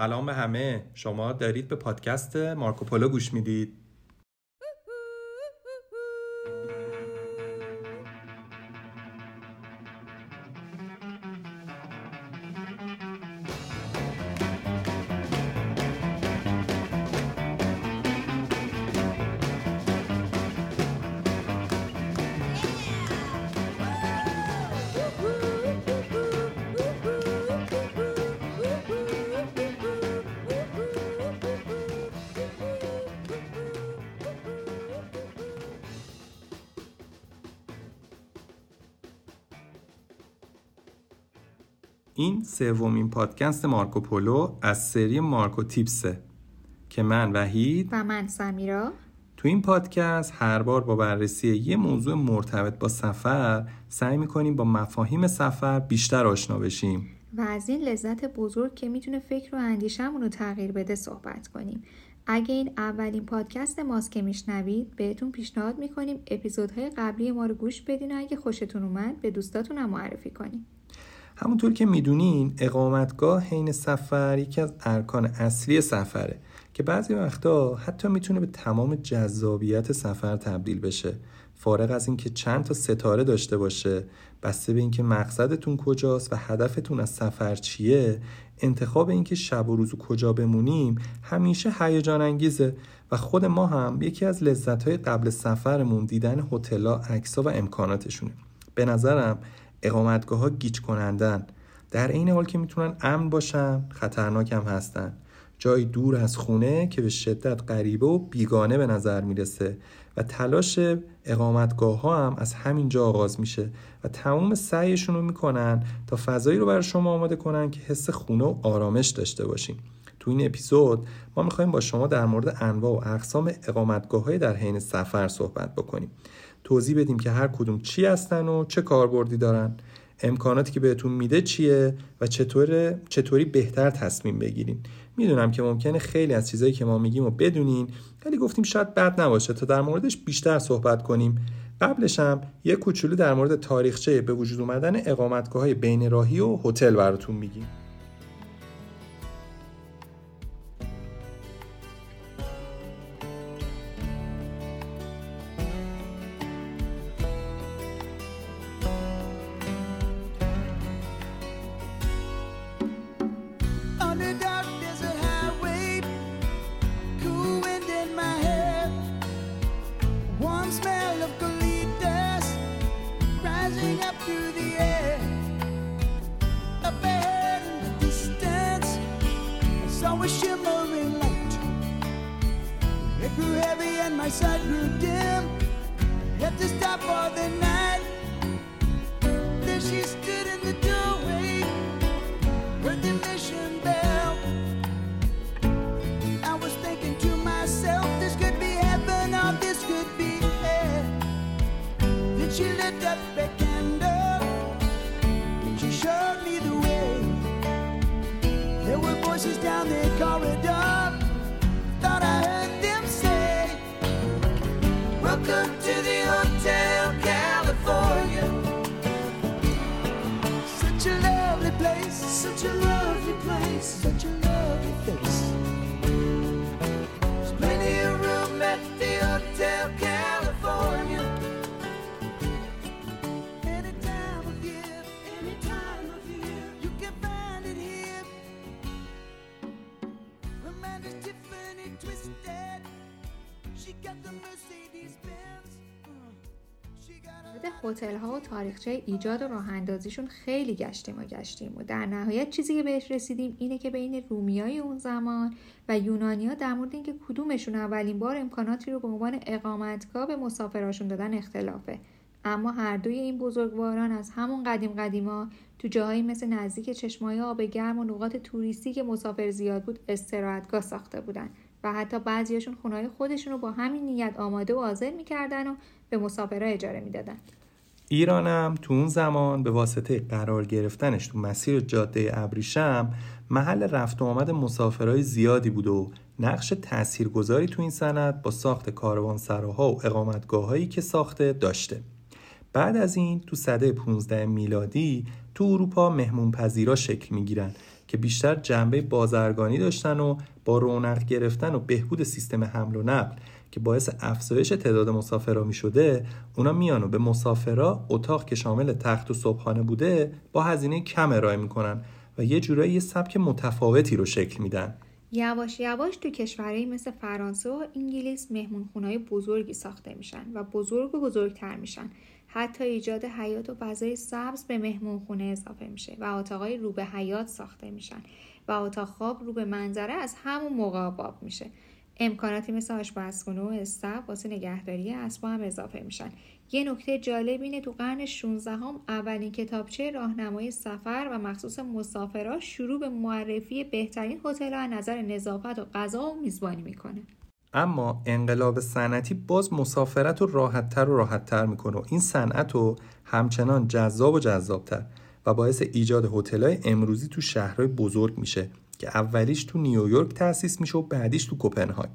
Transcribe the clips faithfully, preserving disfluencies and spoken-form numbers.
سلام به همه، شما دارید به پادکست مارکو پولو گوش میدید. این سومین پادکست مارکو پولو از سری مارکوتیپسه که من وحید و من سمیرا تو این پادکست هر بار با بررسی یه موضوع مرتبط با سفر سعی می‌کنیم با مفاهیم سفر بیشتر آشنا بشیم و از این لذت بزرگ که میتونه فکر و اندیشمون رو تغییر بده صحبت کنیم. اگه این اولین پادکست ماست که میشنوید، بهتون پیشنهاد می‌کنیم اپیزودهای قبلی ما رو گوش بدین و اگه خوشتون اومد به دوستاتون هم معرفی کنین. همونطور که میدونین اقامتگاه حین سفر یکی از ارکان اصلی سفره که بعضی وقتا حتی میتونه به تمام جذابیت سفر تبدیل بشه، فارغ از اینکه چند تا ستاره داشته باشه. بسته به اینکه مقصدتون کجاست و هدفتون از سفر چیه، انتخاب اینکه شب و روز و کجا بمونیم همیشه هیجان انگیزه و خود ما هم یکی از لذت‌های قبل سفرمون دیدن هتل‌ها، عکس‌ها و امکاناتشونه. به نظرم اقامتگاه‌ها گیج کنندن، در عین حال که میتونن امن باشن خطرناک هم هستن. جای دور از خونه که به شدت غریبه و بیگانه به نظر میرسه و تلاش اقامتگاه‌ها هم از همین جا آغاز میشه و تمام سعیشون رو میکنن تا فضایی رو برای شما آماده کنن که حس خونه و آرامش داشته باشین. تو این اپیزود ما میخوایم با شما در مورد انواع و اقسام اقامتگاه‌های در حین سفر صحبت بکنیم. توضیح بدیم که هر کدوم چی هستن و چه کاربردی دارن، امکاناتی که بهتون میده چیه و چطور چطوری بهتر تصمیم بگیرین. میدونم که ممکنه خیلی از چیزایی که ما میگیم رو بدونین، ولی گفتیم شاید بد نباشه تا در موردش بیشتر صحبت کنیم. قبلش هم یه کوچولو در مورد تاریخچه به وجود اومدن اقامتگاه‌های بین‌راهی و هتل براتون میگیم. هتل ها و تاریخچه ایجاد و راه اندازیشون خیلی گشتیم و گشتیم و در نهایت چیزی که بهش رسیدیم اینه که بین رومیای اون زمان و یونانیا در مورد اینکه کدومشون اولین بار امکاناتی رو به عنوان اقامتگاه به مسافراشون دادن اختلافه، اما هر دوی این بزرگواران از همون قدیم قدیما تو جاهایی مثل نزدیک چشمای آب گرم و نقاط توریستی که مسافر زیاد بود استراحتگاه ساخته بودن و حتی بعضیاشون خونه‌های خودشون رو با همین نیت آماده و حاضر می‌کردن و به مسافرها اجاره می‌دادن. ایرانم تو اون زمان به واسطه قرار گرفتنش تو مسیر جاده ابریشم محل رفت و آمد مسافرای زیادی بود و نقش تاثیرگذاری تو این صنعت با ساخت کاروانسراها و اقامتگاه‌هایی که ساخته داشته. بعد از این تو سده پانزده میلادی تو اروپا مهمونپذیرا شکل می‌گیرن که بیشتر جنبه بازرگانی داشتن و با رونق گرفتن و بهبود سیستم حمل و نقل که باعث افزایش تعداد مسافرها می شده، اونا میان و به مسافرها اتاق که شامل تخت و صبحانه بوده با هزینه کم ارائه میکنن و یه جورایی یه سبک متفاوتی رو شکل میدن. یواش یواش تو کشورهایی مثل فرانسه و انگلیس مهمونخونه‌های بزرگی ساخته میشن و بزرگ و بزرگتر میشن. حتی ایجاد حیاط و فضای سبز به مهمونخونه اضافه میشه و اتاقای رو به حیاط ساخته میشن و اتاق خواب رو به منظره از همون موقع باب میشه. امکاناتی مثل آشپزخونه و استخر واسه نگهداری اسبا هم اضافه میشن. یه نکته جالب اینه تو قرن شانزده هم اولین کتابچه راهنمای سفر و مخصوص مسافرها شروع به معرفی بهترین هتل‌ها از نظر نظافت و غذا و میزبانی میکنه. اما انقلاب صنعتی باز مسافرت رو راحت‌تر و راحت‌تر میکنه و این صنعت رو همچنان جذاب و جذاب‌تر و باعث ایجاد هتل‌های امروزی تو شهرهای بزرگ میشه که اولیش تو نیویورک تأسیس میشه و بعدیش تو کپنهاگ.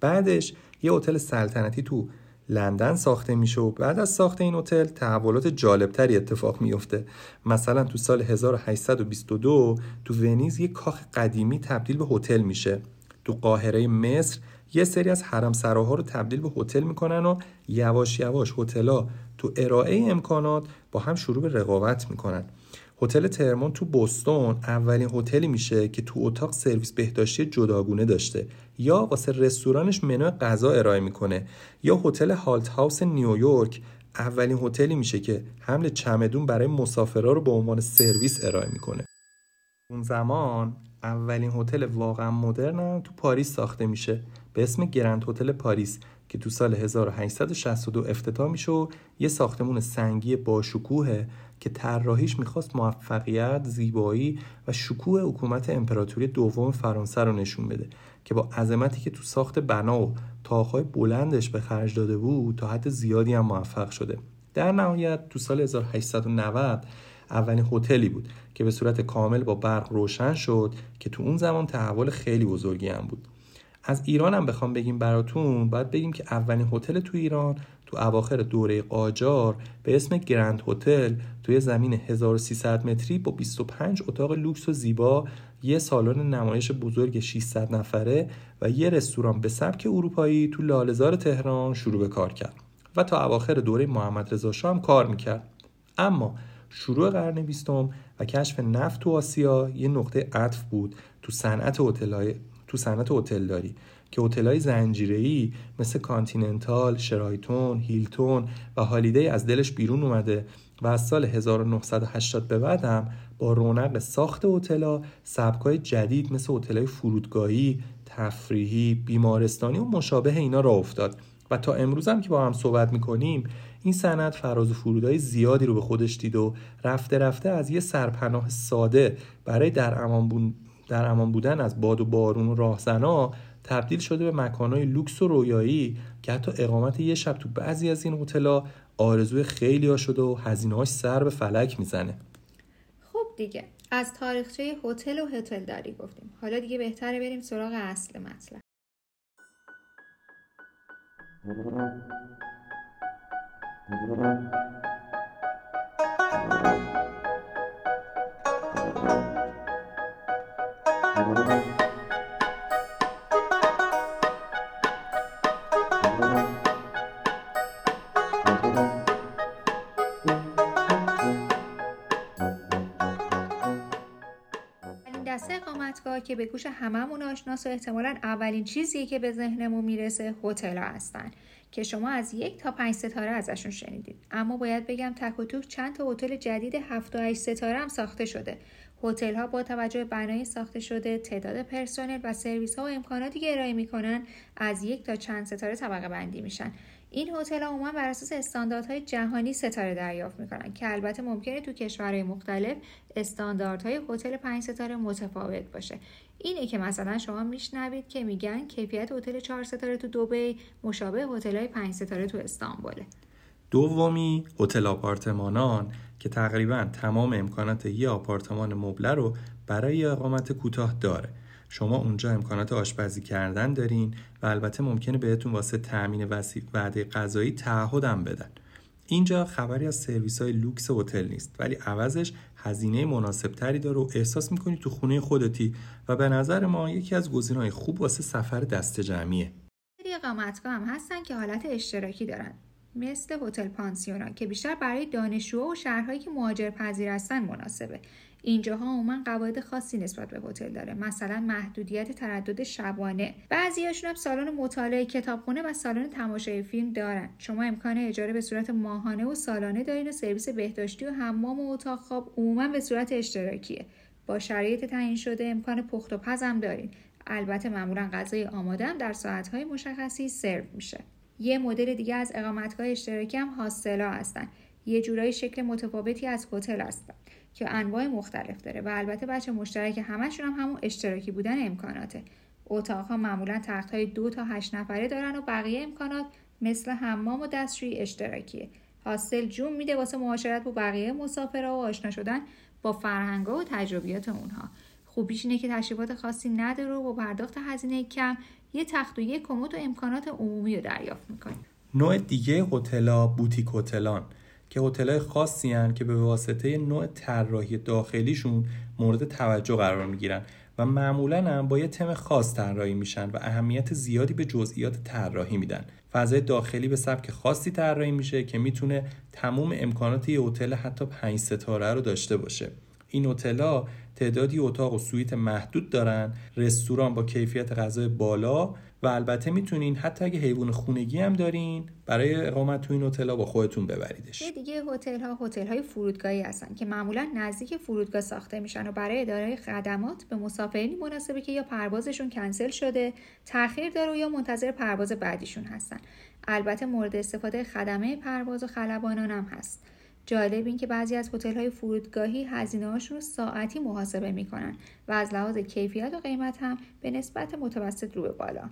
بعدش یه هتل سلطنتی تو لندن ساخته میشه و بعد از ساخت این هتل تحولات جالبتری اتفاق میفته. مثلا تو سال هزار و هشتصد و بیست و دو تو ونیز یه کاخ قدیمی تبدیل به هتل میشه. تو قاهره مصر یه سری از حرمسراها رو تبدیل به هتل میکنن و یواش یواش هتل‌ها تو ارائه امکانات با هم شروع به رقابت میکنن. هتل ترمون تو بوستون اولین هتلی میشه که تو اتاق سرویس بهداشتی جداگونه داشته یا واسه رستورانش منو غذا ارائه میکنه. یا هتل هالت هاوس نیویورک اولین هتلی میشه که حمل چمدون برای مسافرها رو به عنوان سرویس ارائه میکنه. اون زمان اولین هتل واقعا مدرن تو پاریس ساخته میشه به اسم گرند هتل پاریس که تو سال هزار و هشتصد و شصت و دو افتتاح میشه و یه ساختمون سنگی باشکوهه که طراحیش میخواست موفقیت، زیبایی و شکوه حکومت امپراتوری دوم فرانسه رو نشون بده که با عظمتی که تو ساخت بنا و تاخهای بلندش به خرج داده بود تا حد زیادی هم موفق شده. در نهایت تو سال هزار و هشتصد و نود اولین هتلی بود که به صورت کامل با برق روشن شد که تو اون زمان تحول خیلی بزرگی هم بود. از ایران هم بخوام بگیم براتون، باید بگیم که اولین هتل تو ایران تو اواخر دوره قاجار به اسم گرند هتل توی زمین هزار و سیصد متری با بیست و پنج اتاق لوکس و زیبا، یه سالن نمایش بزرگ ششصد نفره و یه رستوران به سبک اروپایی تو لاله‌زار تهران شروع به کار کرد و تا اواخر دوره محمد رضا شاه هم کار میکرد. اما شروع قرن بیستم و کشف نفت تو آسیا یه نقطه عطف بود تو صنعت هتل‌های تو صنعت هتلداری که هتل‌های زنجیره‌ای مثل کانتیننتال، شرایتون، هیلتون و هالیدی از دلش بیرون اومده و از سال هزار و نهصد و هشتاد به بعد هم با رونق ساخت هتل‌ها سبک‌های جدید مثل هتل‌های فرودگاهی، تفریحی، بیمارستانی و مشابه اینا راه افتاد و تا امروز هم که با هم صحبت می‌کنیم این صنعت فراز و فرودهای زیادی رو به خودش دید و رفته رفته از یه سرپناه ساده برای در امان بون در امان بودن از باد و بارون و راهزنها تبدیل شده به مکانهای لوکس و رویایی که حتی اقامت یه شب تو بعضی از این هتل‌ها آرزوی خیلی‌ها شده و هزینه‌هاش سر به فلک میزنه. خب دیگه از تاریخچه هتل و هتلداری گفتیم، حالا دیگه بهتره بریم سراغ اصل مطلب. که به گوش هممون آشناس و احتمالاً اولین چیزیه که به ذهنمون میرسه هتل‌ها هستن که شما از یک تا پنج ستاره ازشون شنیدید. اما باید بگم تک و توک چند تا هتل جدید هفت و هشت ستاره هم ساخته شده. هتل‌ها با توجه به بنای ساخته شده، تعداد پرسنل و سرویس‌ها و امکاناتی که ارائه میکنن از یک تا چند ستاره طبقه بندی میشن. این هتل‌ها عموما بر اساس استانداردهای جهانی ستاره دریافت می‌کنن که البته ممکنه تو کشورهای مختلف استانداردهای هتل پنج ستاره متفاوت باشه. اینه که مثلا شما میشنوید که میگن کیفیت هتل چهار ستاره تو دبی مشابه هتل‌های پنج ستاره تو استانبوله. دومی هتل آپارتمانان که تقریبا تمام امکانات یه آپارتمان مبله رو برای اقامت کوتاه داره. شما اونجا امکانات آشپزی کردن دارین و البته ممکنه بهتون واسه تأمین وعده غذایی تعهد هم بدن. اینجا خبری از سرویس‌های لوکس هتل نیست، ولی عوضش هزینه مناسبتری داره و احساس می‌کنی تو خونه خودتی و به نظر ما یکی از گزینه‌های خوب واسه سفر دسته جمعیه. اقامتگاه هم هستن که حالت اشتراکی دارن، مثل هتل پانسیونا که بیشتر برای دانشجوها و شهرهایی که مهاجرپذیر هستن مناسبه. اینجاها عموما قواعد خاصی نسبت به هتل داره، مثلا محدودیت تردد شبانه. بعضیاشون هم سالن مطالعه، کتابخونه و سالن تماشای فیلم دارن. شما امکان اجاره به صورت ماهانه و سالانه دارین و سرویس بهداشتی و حمام و اتاق خواب عموما به صورت اشتراکیه. با شرایط تعیین شده امکان پخت و پز هم دارین. البته معمولا غذای آماده هم در ساعت‌های مشخصی سرو میشه. یه مدل دیگه از اقامتگاه اشتراکی هم هاستلا هستن. یه جورایی شکل متفاوتی از هتل هستن که انواع مختلف داره و البته بچه مشترک همشون هم همون اشتراکی بودن امکاناته. اتاق‌ها معمولا تخت‌های دو تا هشت نفره دارن و بقیه امکانات مثل حمام و دستشویی اشتراکیه. هاستل جون میده واسه معاشرت با بقیه مسافرها و آشنا شدن با فرهنگ‌ها و تجربیات اونها. خوبیش اینه که تشریفات خاصی نداره و با پرداخت هزینه کم یه تخت و یه کمد و امکانات عمومی رو دریافت می‌کنید. نوع دیگه هتل‌ها بوتیک هتلان که هتل‌های خاصی هستن که به واسطه نوع طراحی داخلیشون مورد توجه قرار می‌گیرن و معمولاً هم با یه تم خاص طراحی میشن و اهمیت زیادی به جزئیات طراحی میدن. فضای داخلی به سبک خاصی طراحی میشه که میتونه تمام امکانات یه هتل حتی پنج ستاره رو داشته باشه. این هتل‌ها تعدادی اتاق و سویت محدود دارن، رستوران با کیفیت غذای بالا و البته میتونین حتی اگه حیوان خونگی هم دارین برای اقامت تو این هتل‌ها با خودتون ببریدش. یه دیگه هتل‌ها هتل‌های فرودگاهی هستن که معمولا نزدیک فرودگاه ساخته میشن و برای اداره خدمات به مسافرینی مناسبه که یا پروازشون کنسل شده، تأخیر داره و یا منتظر پرواز بعدیشون هستن. البته مورد استفاده خدمه پرواز و خلبانان هم هست. جالب این که بعضی از هتل‌های فرودگاهی هزینه‌هاشون رو ساعتی محاسبه می‌کنن و از لحاظ کیفیت و قیمت هم به نسبت متوسط رو به بالا.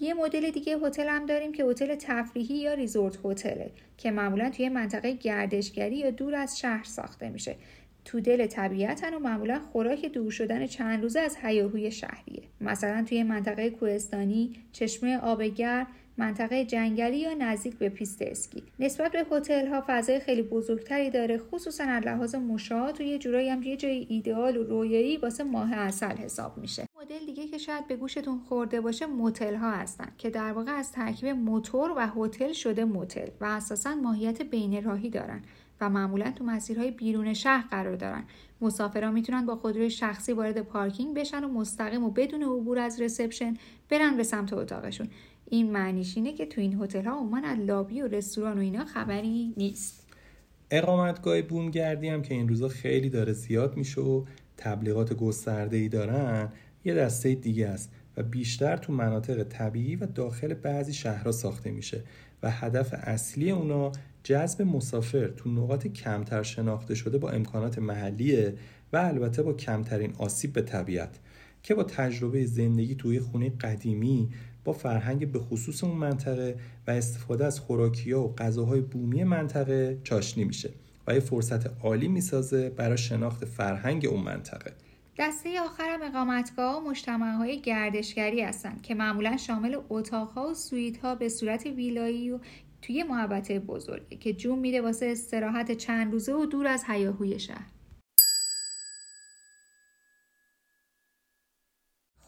یه مدل دیگه هتل هم داریم که هتل تفریحی یا ریزورت هتله که معمولاً توی منطقه گردشگری یا دور از شهر ساخته میشه. تو دل طبیعتن و معمولاً خوراک دور شدن چند روزه از هیاهوی شهریه. مثلا توی منطقه کوهستانی، چشمه آبگرم، منطقه جنگلی یا نزدیک به پیست اسکی. نسبت به هتل‌ها فضای خیلی بزرگتری داره، خصوصا از لحاظ مشاهات و یه جورایی هم یه جای ایدئال و رویایی واسه ماه عسل حساب میشه. مدل دیگه که شاید به گوشتون خورده باشه موتل‌ها هستن که در واقع از ترکیب موتور و هتل شده موتل و اساساً ماهیت بین راهی دارن و معمولا تو مسیرهای بیرون شهر قرار دارن. مسافران میتونن با خودروی شخصی وارد پارکینگ بشن و مستقیم و بدون عبور از رسپشن برن به سمت اتاقشون. این معنیش اینه که تو این هتل‌ها عموماً از لابی و رستوران و اینا خبری نیست. اقامتگاه بومگردی هم که این روزا خیلی داره زیاد میشه و تبلیغات گسترده‌ای دارن، یه دسته دیگه است و بیشتر تو مناطق طبیعی و داخل بعضی شهرها ساخته میشه و هدف اصلی اونا جذب مسافر تو نقاط کمتر شناخته شده با امکانات محلیه و البته با کمترین آسیب به طبیعت که با تجربه زندگی توی خونه قدیمی با فرهنگ به خصوص اون منطقه و استفاده از خوراکی‌ها و غذاهای بومی منطقه چاشنی میشه و یه فرصت عالی میسازه برای شناخت فرهنگ اون منطقه. دسته آخر هم اقامتگاه و مجتمع‌های گردشگری هستن که معمولا شامل اتاق‌ها و سویت‌ها به صورت ویلایی و توی محبته بزرگه که جون میده واسه استراحت چند روزه و دور از هیاهوی شهر.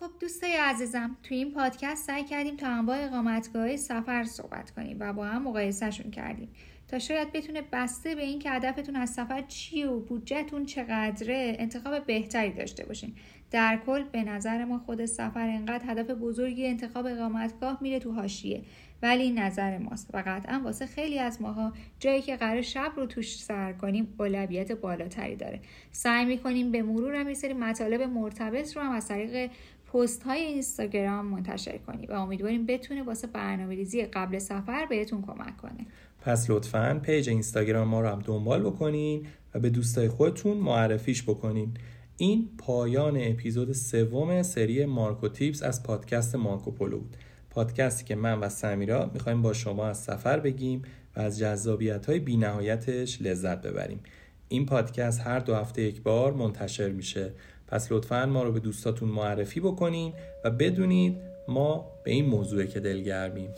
خب دوستای عزیزم، توی این پادکست سعی کردیم تا انواع اقامتگاه‌های سفر صحبت کنیم و با هم مقایسه‌شون کردیم تا شاید بتونه بسته به این که هدفتون از سفر چیه و بودجه‌تون چقدره انتخاب بهتری داشته باشین. در کل به نظر ما خود سفر انقدر هدف بزرگی انتخاب اقامتگاه میره تو حاشیه، ولی این نظر ماست و قطعاً واسه خیلی از ماها جایی که قرار شب رو توش سر کنیم اولویت بالاتری داره. سعی می‌کنیم به مرور هم یه سری مطالب مرتبط رو هم از طریق پست های اینستاگرام منتشر کنی و امیدواریم بتونه واسه برنامه‌ریزی قبل سفر بهتون کمک کنه. پس لطفاً پیج اینستاگرام ما رو هم دنبال بکنین و به دوستای خودتون معرفیش بکنین. این پایان اپیزود سوم سری مارکو تیپس از پادکست مارکو پولو بود. پادکستی که من و سمیرا می‌خوایم با شما از سفر بگیم و از جذابیت‌های بی‌نهایتش لذت ببریم. این پادکست هر دو هفته یک بار منتشر میشه. پس لطفاً ما رو به دوستاتون معرفی بکنین و بدونید ما به این موضوع که دلگرمیم.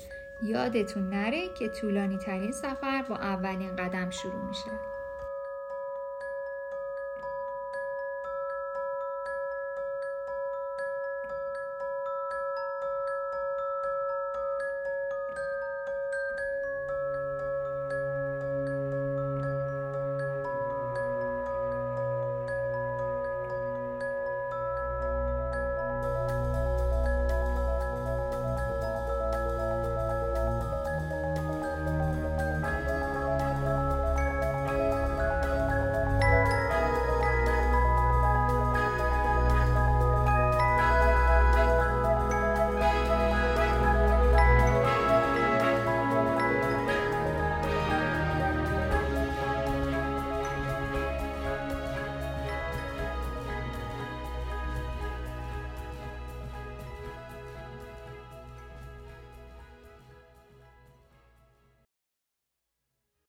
یادتون نره که طولانی ترین سفر با اولین قدم شروع میشه.